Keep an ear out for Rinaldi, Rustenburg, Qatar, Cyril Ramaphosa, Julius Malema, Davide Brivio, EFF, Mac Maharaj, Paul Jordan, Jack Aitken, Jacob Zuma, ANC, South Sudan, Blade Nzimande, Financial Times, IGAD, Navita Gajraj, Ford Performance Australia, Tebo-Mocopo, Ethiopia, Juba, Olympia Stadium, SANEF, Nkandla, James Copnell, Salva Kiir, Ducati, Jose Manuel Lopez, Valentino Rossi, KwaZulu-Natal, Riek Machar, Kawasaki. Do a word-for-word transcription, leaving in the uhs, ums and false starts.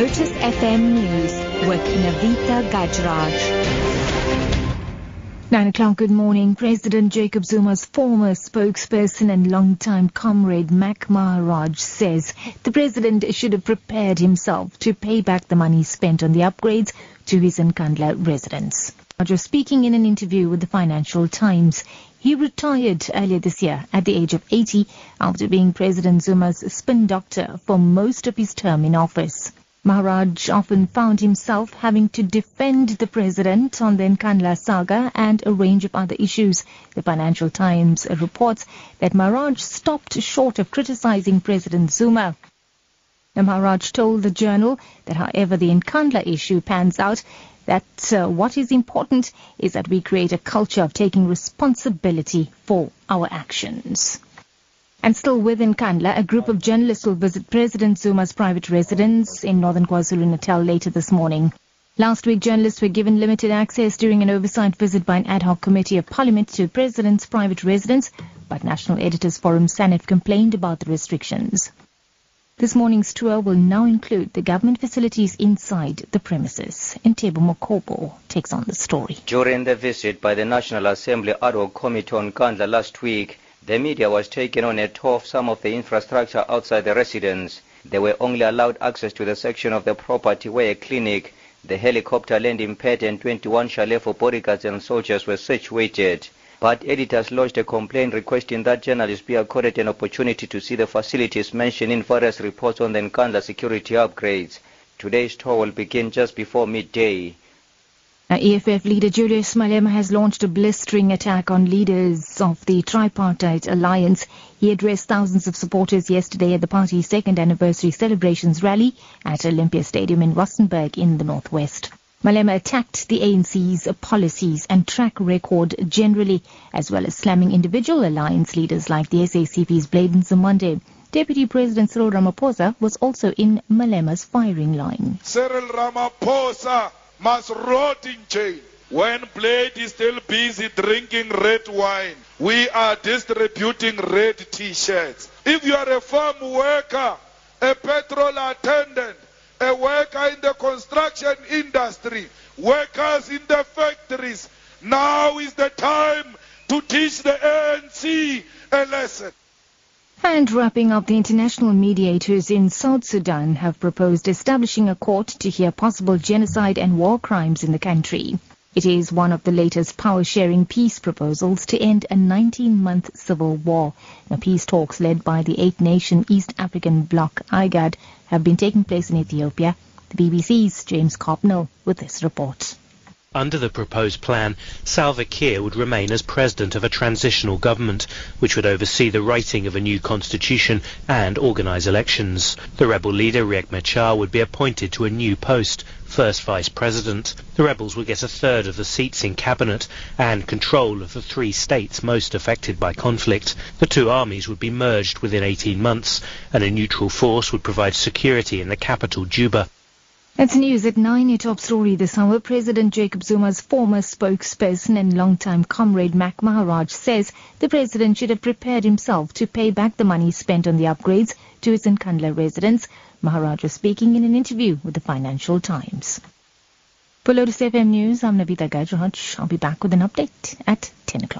Lotus F M News with Navita Gajraj. nine o'clock, good morning. President Jacob Zuma's former spokesperson and longtime comrade Mac Maharaj says the president should have prepared himself to pay back the money spent on the upgrades to his Nkandla residence. Maharaj was speaking in an interview with the Financial Times. He retired earlier this year at the age of eighty after being President Zuma's spin doctor for most of his term in office. Maharaj often found himself having to defend the president on the Nkandla saga and a range of other issues. The Financial Times reports that Maharaj stopped short of criticizing President Zuma. Maharaj told the journal that however the Nkandla issue pans out, that uh, what is important is that we create a culture of taking responsibility for our actions. And still within Nkandla, a group of journalists will visit President Zuma's private residence in northern KwaZulu-Natal later this morning. Last week, journalists were given limited access during an oversight visit by an ad hoc committee of parliament to the president's private residence, but National Editors Forum SANEF complained about the restrictions. This morning's tour will now include the government facilities inside the premises. And Tebo-Mocopo takes on the story. During the visit by the National Assembly ad hoc committee on Nkandla last week, the media was taken on a tour of some of the infrastructure outside the residence. They were only allowed access to the section of the property where a clinic, the helicopter landing pad and twenty-one chalets for bodyguards and soldiers were situated. But editors lodged a complaint requesting that journalists be accorded an opportunity to see the facilities mentioned in various reports on the Nkandla security upgrades. Today's tour will begin just before midday. Now, E F F leader Julius Malema has launched a blistering attack on leaders of the tripartite alliance. He addressed thousands of supporters yesterday at the party's second anniversary celebrations rally at Olympia Stadium in Rustenburg in the northwest. Malema attacked the A N C's policies and track record generally, as well as slamming individual alliance leaders like the S A C P's Blade Nzimande. Deputy President Cyril Ramaphosa was also in Malema's firing line. Cyril Ramaphosa must rot in jail. When Blade is still busy drinking red wine, we are distributing red T-shirts. If you are a farm worker, a petrol attendant, a worker in the construction industry, workers in the factories, now is the time to teach the A N C a lesson. And wrapping up, the international mediators in South Sudan have proposed establishing a court to hear possible genocide and war crimes in the country. It is one of the latest power-sharing peace proposals to end a nineteen-month civil war. Now, peace talks led by the eight-nation East African bloc, I G A D, have been taking place in Ethiopia. The B B C's James Copnell with this report. Under the proposed plan, Salva Kiir would remain as president of a transitional government, which would oversee the writing of a new constitution and organise elections. The rebel leader, Riek Machar, would be appointed to a new post, first vice president. The rebels would get a third of the seats in cabinet and control of the three states most affected by conflict. The two armies would be merged within eighteen months, and a neutral force would provide security in the capital, Juba. That's news at nine. Your top story this hour. President Jacob Zuma's former spokesperson and longtime comrade Mac Maharaj says the president should have prepared himself to pay back the money spent on the upgrades to his Nkandla residence. Maharaj was speaking in an interview with the Financial Times. For Lotus F M News, I'm Navita Gajraj. I'll be back with an update at ten o'clock.